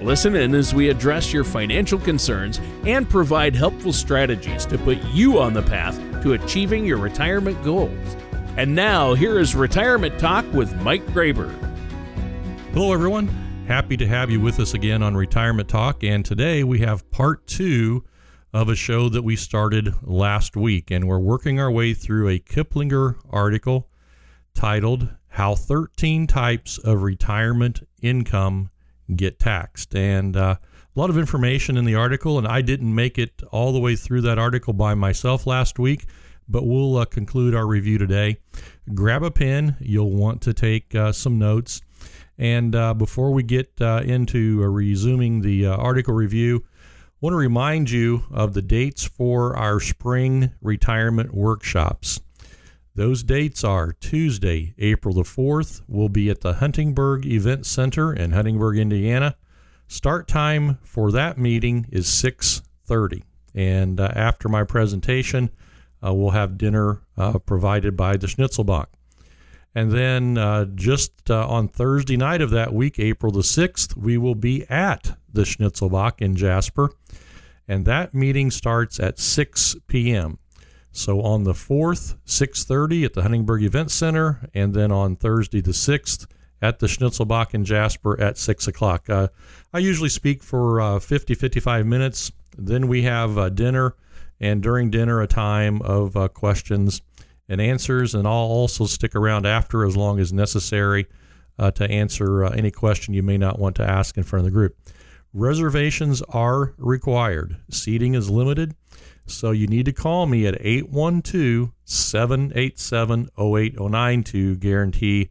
Listen in as we address your financial concerns and provide helpful strategies to put you on the path to achieving your retirement goals. And now, here is Retirement Talk with Mike Graber. Hello, everyone. Happy to have you with us again on Retirement Talk. And today we have part two of a show that we started last week. And we're working our way through a Kiplinger article titled, How 13 Types of Retirement Income Get Taxed. And a lot of information in the article. And I didn't make it all the way through that article by myself last week. But we'll conclude our review today. Grab a pen. You'll want to take some notes. And before we get into resuming the article review, I want to remind you of the dates for our spring retirement workshops. Those dates are Tuesday, April the 4th. We'll be at the Huntingburg Event Center in Huntingburg, Indiana. Start time for that meeting is 6:30. And after my presentation, we'll have dinner provided by the Schnitzelbach. And then just on Thursday night of that week, April the 6th, we will be at the Schnitzelbach in Jasper. And that meeting starts at 6 p.m. So on the 4th, 6:30 at the Huntingburg Event Center, and then on Thursday the 6th at the Schnitzelbach in Jasper at 6 o'clock. I usually speak for 55 minutes. Then we have dinner. And during dinner, a time of questions and answers. And I'll also stick around after as long as necessary to answer any question you may not want to ask in front of the group. Reservations are required. Seating is limited. So you need to call me at 812-787-0809 to guarantee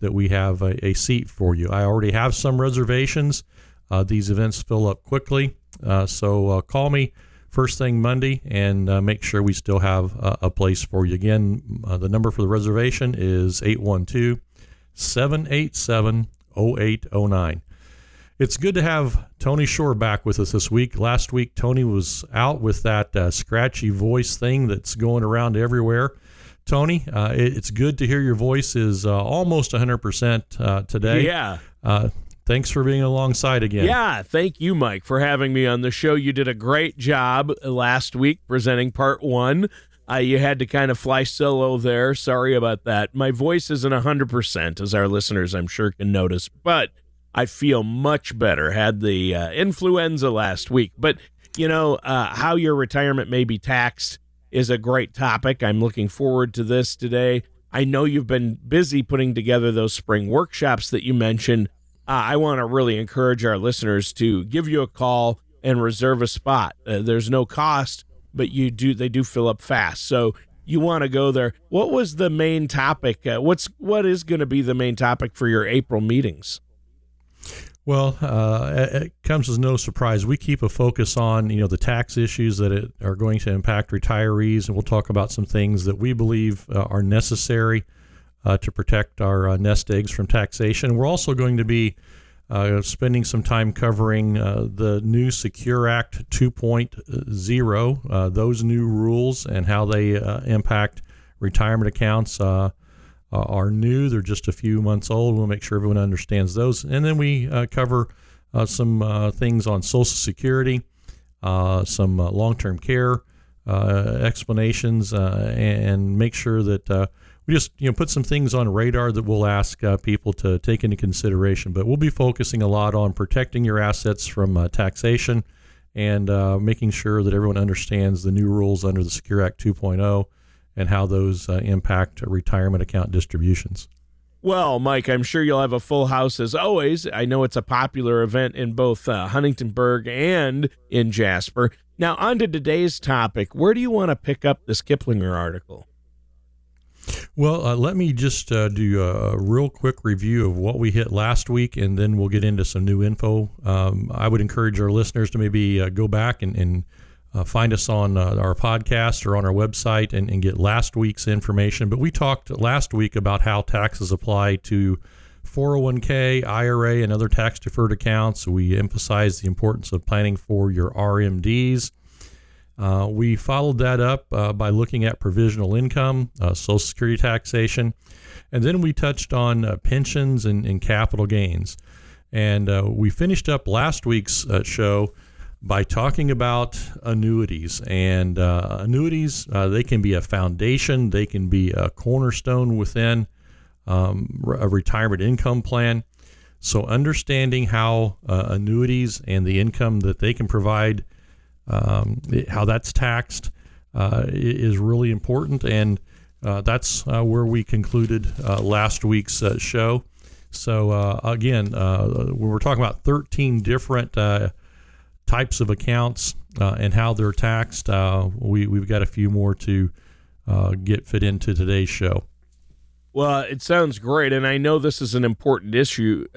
that we have a seat for you. I already have some reservations. These events fill up quickly. So call me first thing Monday, and make sure we still have a place for you. Again, the number for the reservation is 812-787-0809. It's good to have Tony Shore back with us this week. Last week, Tony was out with that scratchy voice thing that's going around everywhere. Tony, it's good to hear your voice is almost 100% today. Yeah. Thanks for being alongside again. Yeah, thank you, Mike, for having me on the show. You did a great job last week presenting part one. You had to kind of fly solo there. Sorry about that. My voice isn't 100%, as our listeners, I'm sure, can notice, but I feel much better. Had the influenza last week. But, you know, how your retirement may be taxed is a great topic. I'm looking forward to this today. I know you've been busy putting together those spring workshops that you mentioned. I want to really encourage our listeners to give you a call and reserve a spot. There's no cost, but they do fill up fast. So you want to go there. What was the main topic? What is going to be the main topic for your April meetings? Well, it comes as no surprise. We keep a focus on, you know, the tax issues that are going to impact retirees, and we'll talk about some things that we believe are necessary to protect our nest eggs from taxation. We're also going to be spending some time covering the new SECURE Act 2.0, those new rules and how they impact retirement accounts are new. They're just a few months old. We'll make sure everyone understands those. And then we cover some things on Social Security, some long-term care explanations, and make sure that we just, you know, put some things on radar that we'll ask people to take into consideration. But we'll be focusing a lot on protecting your assets from taxation and making sure that everyone understands the new rules under the SECURE Act 2.0 and how those impact retirement account distributions. Well, Mike, I'm sure you'll have a full house as always. I know it's a popular event in both Huntingtonburg and in Jasper. Now, on to today's topic. Where do you want to pick up this Kiplinger article? Well, let me just do a real quick review of what we hit last week, and then we'll get into some new info. I would encourage our listeners to maybe go back and Find us on our podcast or on our website and get last week's information. But we talked last week about how taxes apply to 401k, IRA, and other tax-deferred accounts. We emphasize the importance of planning for your RMDs. We followed that up by looking at provisional income, Social Security taxation, and then we touched on pensions and capital gains. And we finished up last week's show by talking about annuities. And annuities, they can be a foundation, they can be a cornerstone within a retirement income plan. So understanding how annuities and the income that they can provide, how that's taxed, is really important. And that's where we concluded last week's show. So again, we were talking about 13 different types of accounts and how they're taxed. We've got a few more to get fit into today's show. Well, it sounds great, and I know this is an important issue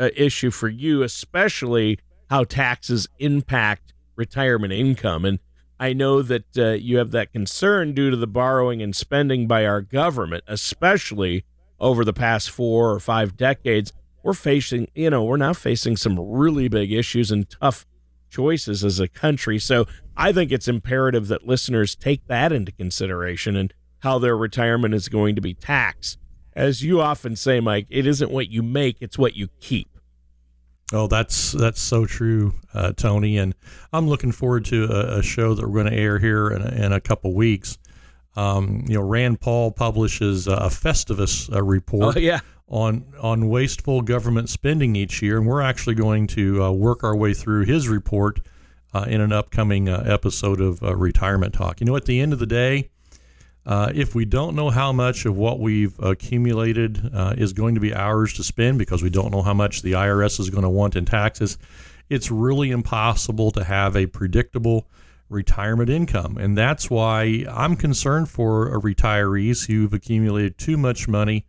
for you, especially how taxes impact retirement income. And I know that you have that concern due to the borrowing and spending by our government, especially over the past 4 or 5 decades. We're now facing some really big issues and tough choices as a country. So I think it's imperative that listeners take that into consideration and how their retirement is going to be taxed. As you often say, Mike, it isn't what you make, it's what you keep. Oh, that's so true, Tony. And I'm looking forward to a show that we're going to air here in a couple weeks. Rand Paul publishes a Festivus report on wasteful government spending each year. And we're actually going to work our way through his report in an upcoming episode of Retirement Talk. At the end of the day, if we don't know how much of what we've accumulated is going to be ours to spend because we don't know how much the IRS is going to want in taxes, it's really impossible to have a predictable retirement income. And that's why I'm concerned for retirees who've accumulated too much money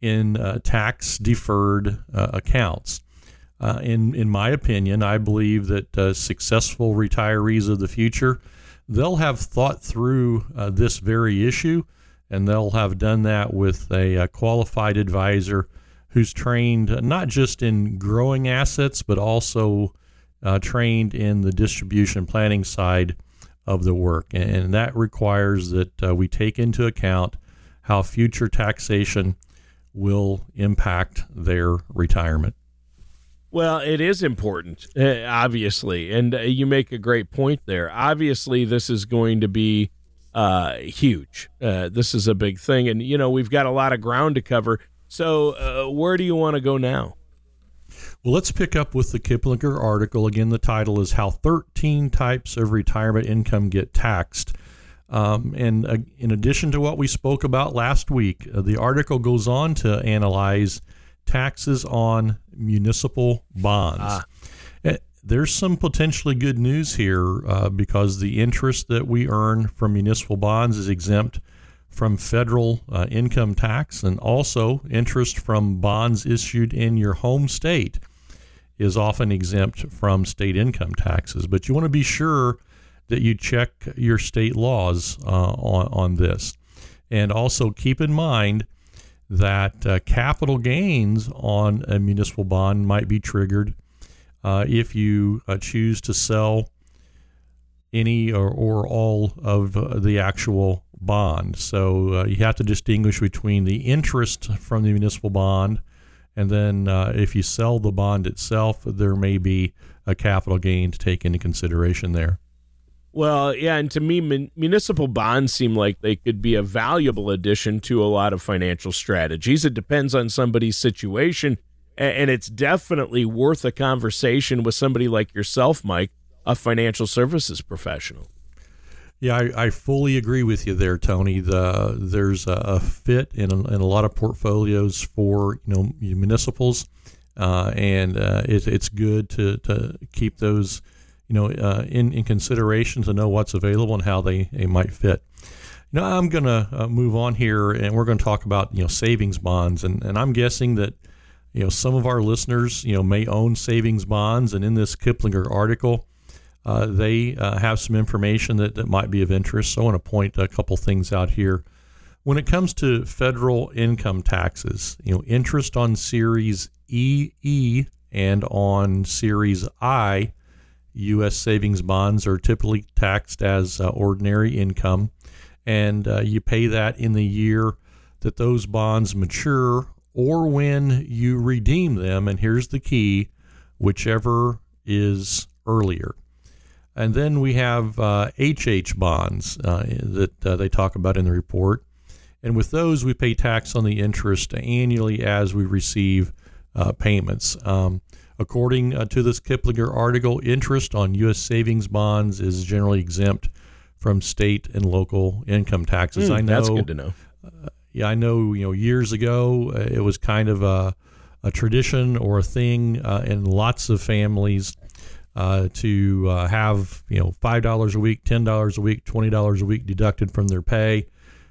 in tax-deferred accounts. In my opinion, I believe that successful retirees of the future, they'll have thought through this very issue, and they'll have done that with a qualified advisor who's trained not just in growing assets, but also trained in the distribution planning side of the work. And that requires that we take into account how future taxation will impact their retirement. Well, it is important, obviously, and you make a great point there. Obviously, this is going to be huge. This is a big thing, and, we've got a lot of ground to cover. So where do you want to go now? Well, let's pick up with the Kiplinger article. Again, the title is How 13 Types of Retirement Income Get Taxed. And in addition to what we spoke about last week, the article goes on to analyze taxes on municipal bonds. There's some potentially good news here because the interest that we earn from municipal bonds is exempt from federal income tax, and also interest from bonds issued in your home state is often exempt from state income taxes. But you want to be sure that you check your state laws on this. And also keep in mind that capital gains on a municipal bond might be triggered if you choose to sell any or all of the actual bond. So you have to distinguish between the interest from the municipal bond, and then if you sell the bond itself, there may be a capital gain to take into consideration there. Well, yeah, and to me, municipal bonds seem like they could be a valuable addition to a lot of financial strategies. It depends on somebody's situation, and it's definitely worth a conversation with somebody like yourself, Mike, a financial services professional. Yeah, I fully agree with you there, Tony. There's a fit in a lot of portfolios for municipals, and it's good to keep those in consideration to know what's available and how they might fit. I'm going to move on here, and we're going to talk about, savings bonds. And I'm guessing that, some of our listeners, may own savings bonds. And in this Kiplinger article, They have some information that might be of interest. So I want to point a couple things out here. When it comes to federal income taxes, interest on Series EE and on Series I, U.S. savings bonds are typically taxed as ordinary income, and you pay that in the year that those bonds mature or when you redeem them, and here's the key, whichever is earlier. And then we have HH bonds that they talk about in the report. And with those, we pay tax on the interest annually as we receive payments. According to this Kiplinger article, interest on U.S. savings bonds is generally exempt from state and local income taxes. I know, that's good to know. I know, years ago, it was kind of a tradition or a thing in lots of families to have, $5 a week, $10 a week, $20 a week deducted from their pay.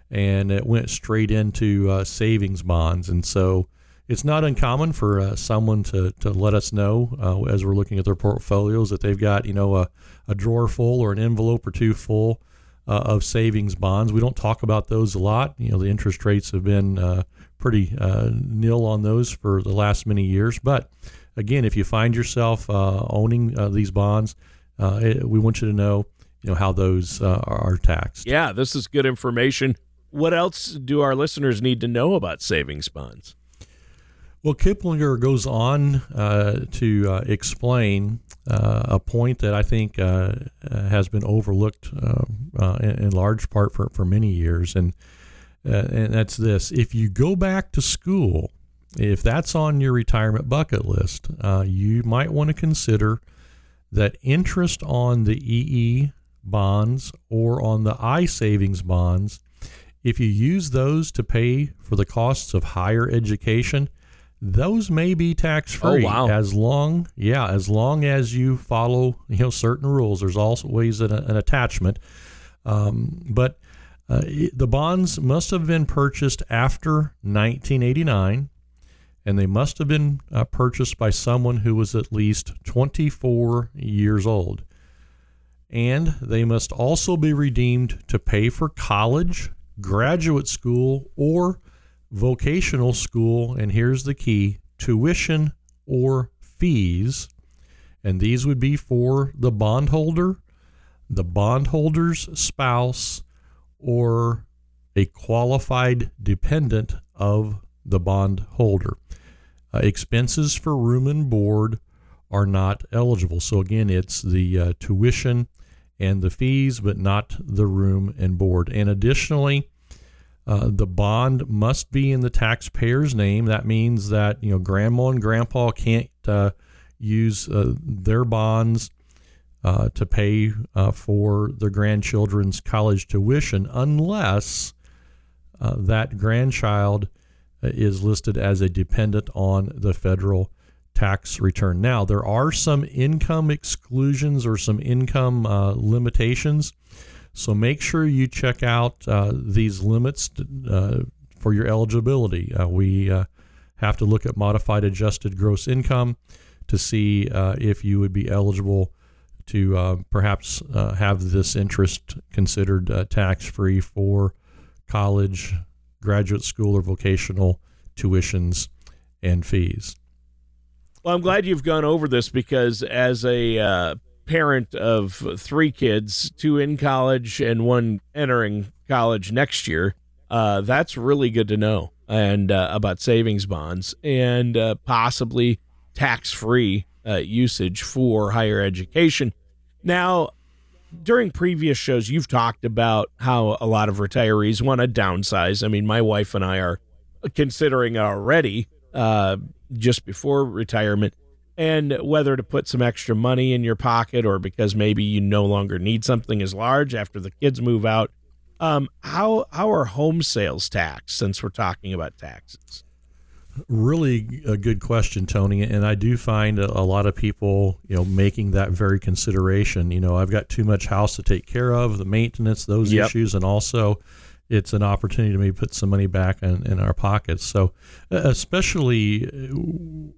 And it went straight into savings bonds. And so it's not uncommon for someone to let us know as we're looking at their portfolios that they've got, a drawer full or an envelope or two full of savings bonds. We don't talk about those a lot. The interest rates have been pretty nil on those for the last many years. But again, if you find yourself owning these bonds, we want you to know how those are taxed. Yeah, this is good information. What else do our listeners need to know about savings bonds? Well, Kiplinger goes on to explain a point that I think has been overlooked in large part for many years, and that's this. If you go back to school, if that's on your retirement bucket list, you might want to consider that interest on the EE bonds or on the I savings bonds, if you use those to pay for the costs of higher education, those may be tax-free. Oh, wow. as long as you follow certain rules. There's always an attachment, but the bonds must have been purchased after 1989, and they must have been purchased by someone who was at least 24 years old. And they must also be redeemed to pay for college, graduate school, or vocational school, and here's the key, tuition or fees. And these would be for the bondholder, the bondholder's spouse, or a qualified dependent of the bondholder. Expenses for room and board are not eligible. So again, it's the tuition and the fees, but not the room and board. And additionally, the bond must be in the taxpayer's name. That means that grandma and grandpa can't use their bonds to pay for their grandchildren's college tuition unless that grandchild is listed as a dependent on the federal tax return. Now, there are some income exclusions or some income limitations. So make sure you check out these limits for your eligibility. We have to look at modified adjusted gross income to see if you would be eligible to perhaps have this interest considered tax-free for college, graduate school, or vocational tuitions and fees. Well, I'm glad you've gone over this because as a parent of three kids, two in college and one entering college next year, that's really good to know, and about savings bonds and possibly tax-free usage for higher education. Now, during previous shows, you've talked about how a lot of retirees want to downsize. I mean, my wife and I are considering already just before retirement, and whether to put some extra money in your pocket or because maybe you no longer need something as large after the kids move out. How are home sales taxed, since we're talking about taxes? Really a good question, Tony. And I do find a lot of people, making that very consideration. I've got too much house to take care of, the maintenance, those issues, and also it's an opportunity to maybe put some money back in our pockets. So especially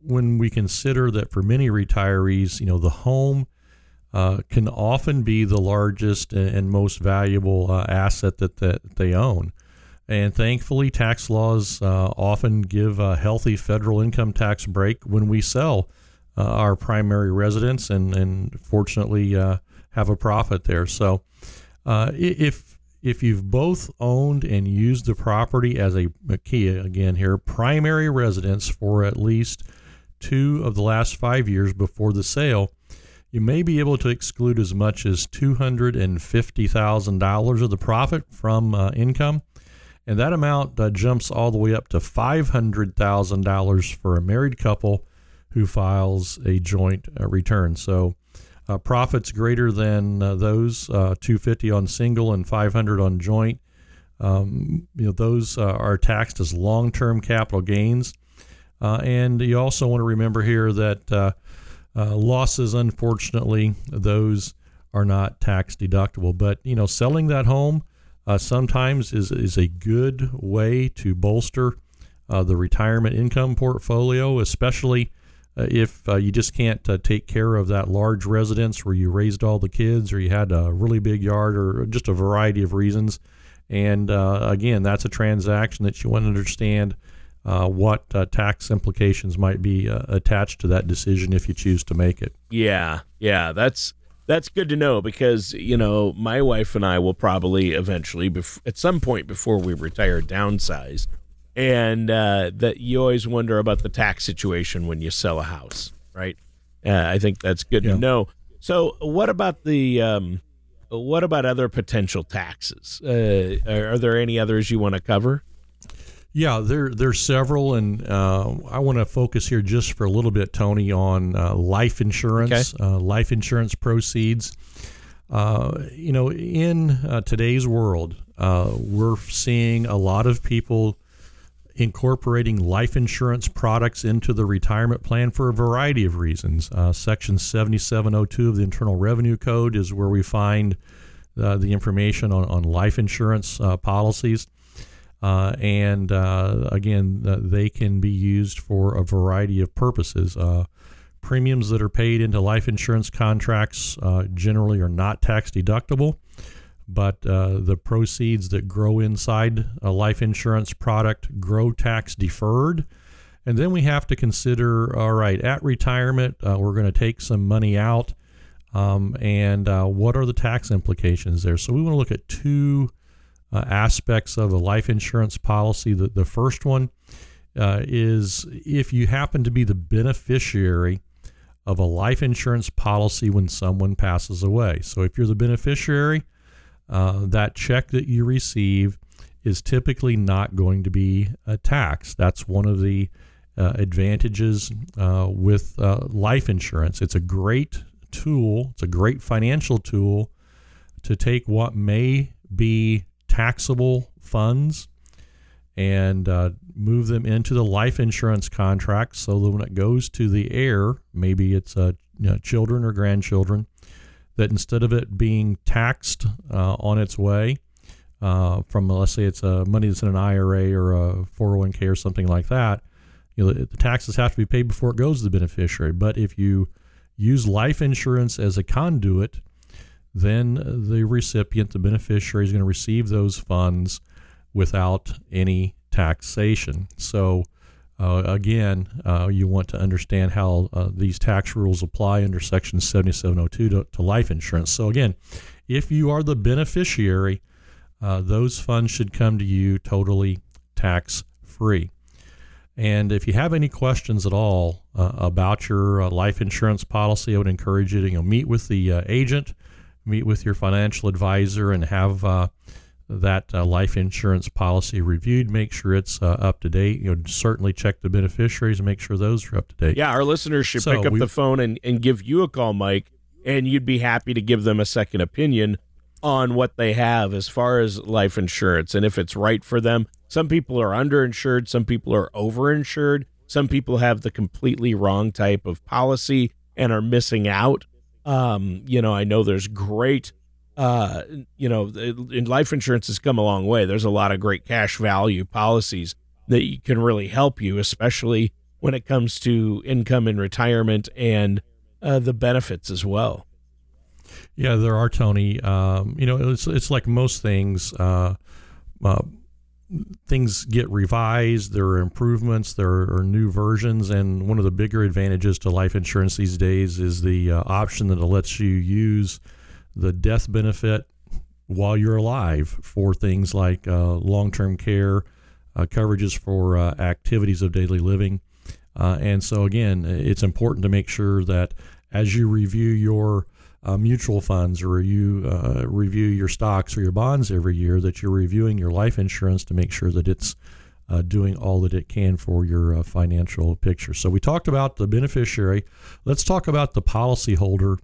when we consider that for many retirees, the home can often be the largest and most valuable asset that they own. And thankfully, tax laws often give a healthy federal income tax break when we sell our primary residence and fortunately have a profit there. So if you've both owned and used the property as a key again here, primary residence for at least 2 of the last 5 years before the sale, you may be able to exclude as much as $250,000 of the profit from income. And that amount jumps all the way up to $500,000 for a married couple who files a joint return. So profits greater than those $250,000 on single and $500,000 on joint, those are taxed as long-term capital gains. And you also want to remember here that losses, unfortunately, those are not tax deductible. But, selling that home sometimes is a good way to bolster the retirement income portfolio, especially if you just can't take care of that large residence where you raised all the kids or you had a really big yard or just a variety of reasons. And again, that's a transaction that you want to understand what tax implications might be attached to that decision if you choose to make it. Yeah, that's good to know because, my wife and I will probably eventually, at some point before we retire, downsize. And that you always wonder about the tax situation when you sell a house, right? I think that's good to know. So what about other potential taxes? Are there any others you want to cover? Yeah, there's several, and I want to focus here just for a little bit, Tony, on life insurance, okay. Life insurance proceeds. In today's world, we're seeing a lot of people incorporating life insurance products into the retirement plan for a variety of reasons. Section 7702 of the Internal Revenue Code is where we find the information on life insurance policies. And again, they can be used for a variety of purposes. Premiums that are paid into life insurance contracts generally are not tax deductible, but the proceeds that grow inside a life insurance product grow tax deferred. And then we have to consider, all right, at retirement, we're going to take some money out. And what are the tax implications there? So we want to look at 2 aspects of a life insurance policy. The first one is if you happen to be the beneficiary of a life insurance policy when someone passes away. So if you're the beneficiary, that check that you receive is typically not going to be taxed. That's one of the advantages with life insurance. It's a great tool. It's a great financial tool to take what may be taxable funds and move them into the life insurance contract so that when it goes to the heir, maybe it's children or grandchildren, that instead of it being taxed on its way from, let's say it's money that's in an IRA or a 401k or something like that, the taxes have to be paid before it goes to the beneficiary. But if you use life insurance as a conduit, then the recipient, the beneficiary, is going to receive those funds without any taxation. So again, you want to understand how these tax rules apply under Section 7702 to life insurance. So again, if you are the beneficiary, those funds should come to you totally tax-free. And if you have any questions at all about your life insurance policy, I would encourage you to meet with the agent, meet with your financial advisor, and have that life insurance policy reviewed. Make sure it's up to date. Certainly check the beneficiaries and make sure those are up to date. Yeah, our listeners should pick up the phone and give you a call, Mike, and you'd be happy to give them a second opinion on what they have as far as life insurance and if it's right for them. Some people are underinsured. Some people are overinsured. Some people have the completely wrong type of policy and are missing out. I know there's great, life insurance has come a long way. There's a lot of great cash value policies that you can really help you, especially when it comes to income in retirement and the benefits as well. Yeah, there are, Tony. You know, it's like most things. Things get revised. There are improvements. There are new versions. And one of the bigger advantages to life insurance these days is the option that lets you use the death benefit while you're alive for things like long-term care, coverages for activities of daily living. And so, again, it's important to make sure that as you review your mutual funds or you review your stocks or your bonds every year, that you're reviewing your life insurance to make sure that it's doing all that it can for your financial picture. So we talked about the beneficiary. Let's talk about the policyholder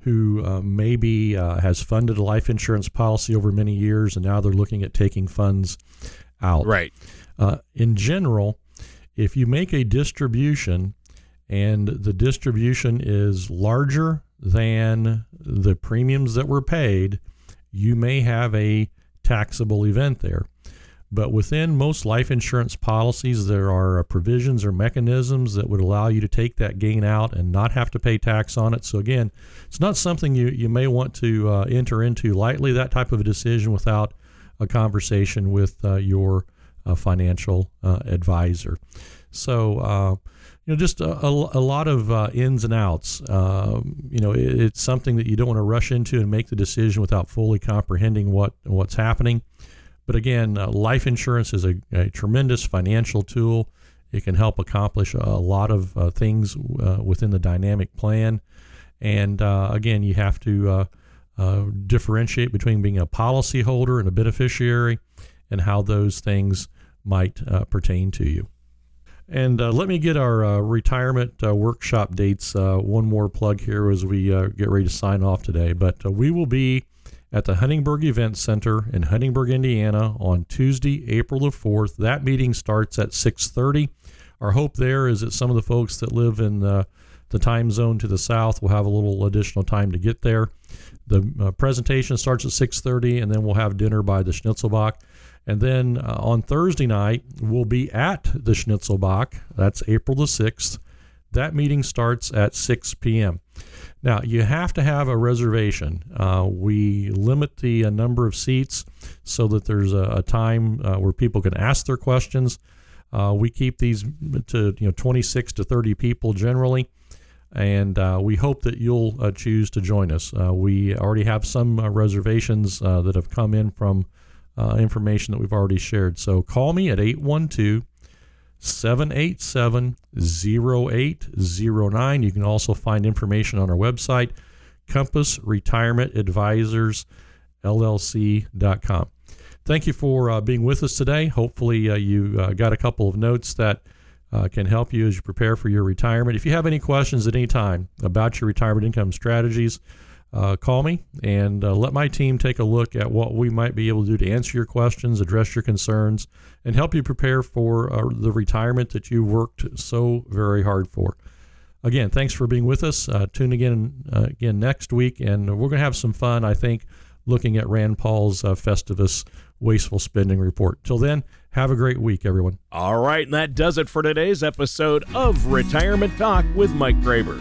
who maybe has funded a life insurance policy over many years, and now they're looking at taking funds out. Right. In general, if you make a distribution and the distribution is larger than the premiums that were paid, you may have a taxable event there. But within most life insurance policies, there are provisions or mechanisms that would allow you to take that gain out and not have to pay tax on it. So again, it's not something you may want to enter into lightly, that type of a decision, without a conversation with your financial advisor. So, you know, just a lot of ins and outs. You know, it's something that you don't want to rush into and make the decision without fully comprehending what's happening. But again, life insurance is a tremendous financial tool. It can help accomplish a lot of things within the dynamic plan. And again, you have to differentiate between being a policyholder and a beneficiary and how those things might pertain to you. And let me get our retirement workshop dates one more plug here as we get ready to sign off today. But we will be at the Huntingburg Event Center in Huntingburg, Indiana on Tuesday, April the 4th. That meeting starts at 6:30. Our hope there is that some of the folks that live in the time zone to the south will have a little additional time to get there. The presentation starts at 6:30, and then we'll have dinner by the Schnitzelbach. And then on Thursday night, we'll be at the Schnitzelbach. That's April the 6th. That meeting starts at 6 p.m. Now, you have to have a reservation. We limit the number of seats so that there's a time where people can ask their questions. We keep these to 26 to 30 people generally, and we hope that you'll choose to join us. We already have some reservations that have come in from information that we've already shared. So call me at 812-787-0809. You can also find information on our website, Compass Retirement Advisors LLC.com. Thank you for being with us today. Hopefully you got a couple of notes that can help you as you prepare for your retirement. If you have any questions at any time about your retirement income strategies, call me and let my team take a look at what we might be able to do to answer your questions, address your concerns, and help you prepare for the retirement that you worked so very hard for. Again, thanks for being with us. Tune again next week, and we're going to have some fun, I think, looking at Rand Paul's Festivus Wasteful Spending Report. Till then, have a great week, everyone. All right, and that does it for today's episode of Retirement Talk with Mike Graber.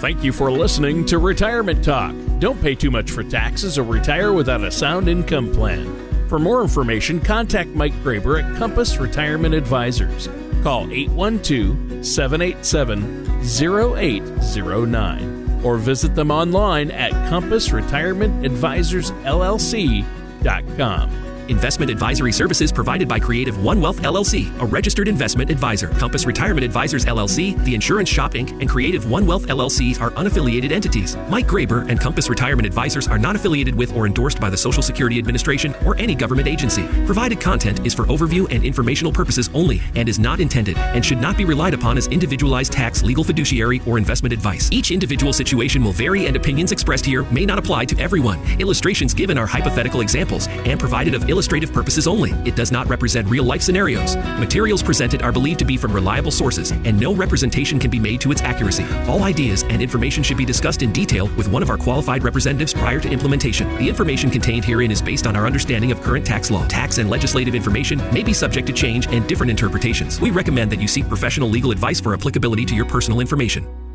Thank you for listening to Retirement Talk. Don't pay too much for taxes or retire without a sound income plan. For more information, contact Mike Graber at Compass Retirement Advisors. Call 812-787-0809 or visit them online at CompassRetirementAdvisorsLLC.com. Investment advisory services provided by Creative One Wealth LLC, a registered investment advisor. Compass Retirement Advisors LLC, The Insurance Shop Inc., and Creative One Wealth LLC are unaffiliated entities. Mike Graber and Compass Retirement Advisors are not affiliated with or endorsed by the Social Security Administration or any government agency. Provided content is for overview and informational purposes only and is not intended and should not be relied upon as individualized tax, legal, fiduciary, or investment advice. Each individual situation will vary and opinions expressed here may not apply to everyone. Illustrations given are hypothetical examples and provided of illustrations illustrative purposes only. It does not represent real-life scenarios. Materials presented are believed to be from reliable sources, and no representation can be made to its accuracy. All ideas and information should be discussed in detail with one of our qualified representatives prior to implementation. The information contained herein is based on our understanding of current tax law. Tax and legislative information may be subject to change and different interpretations. We recommend that you seek professional legal advice for applicability to your personal information.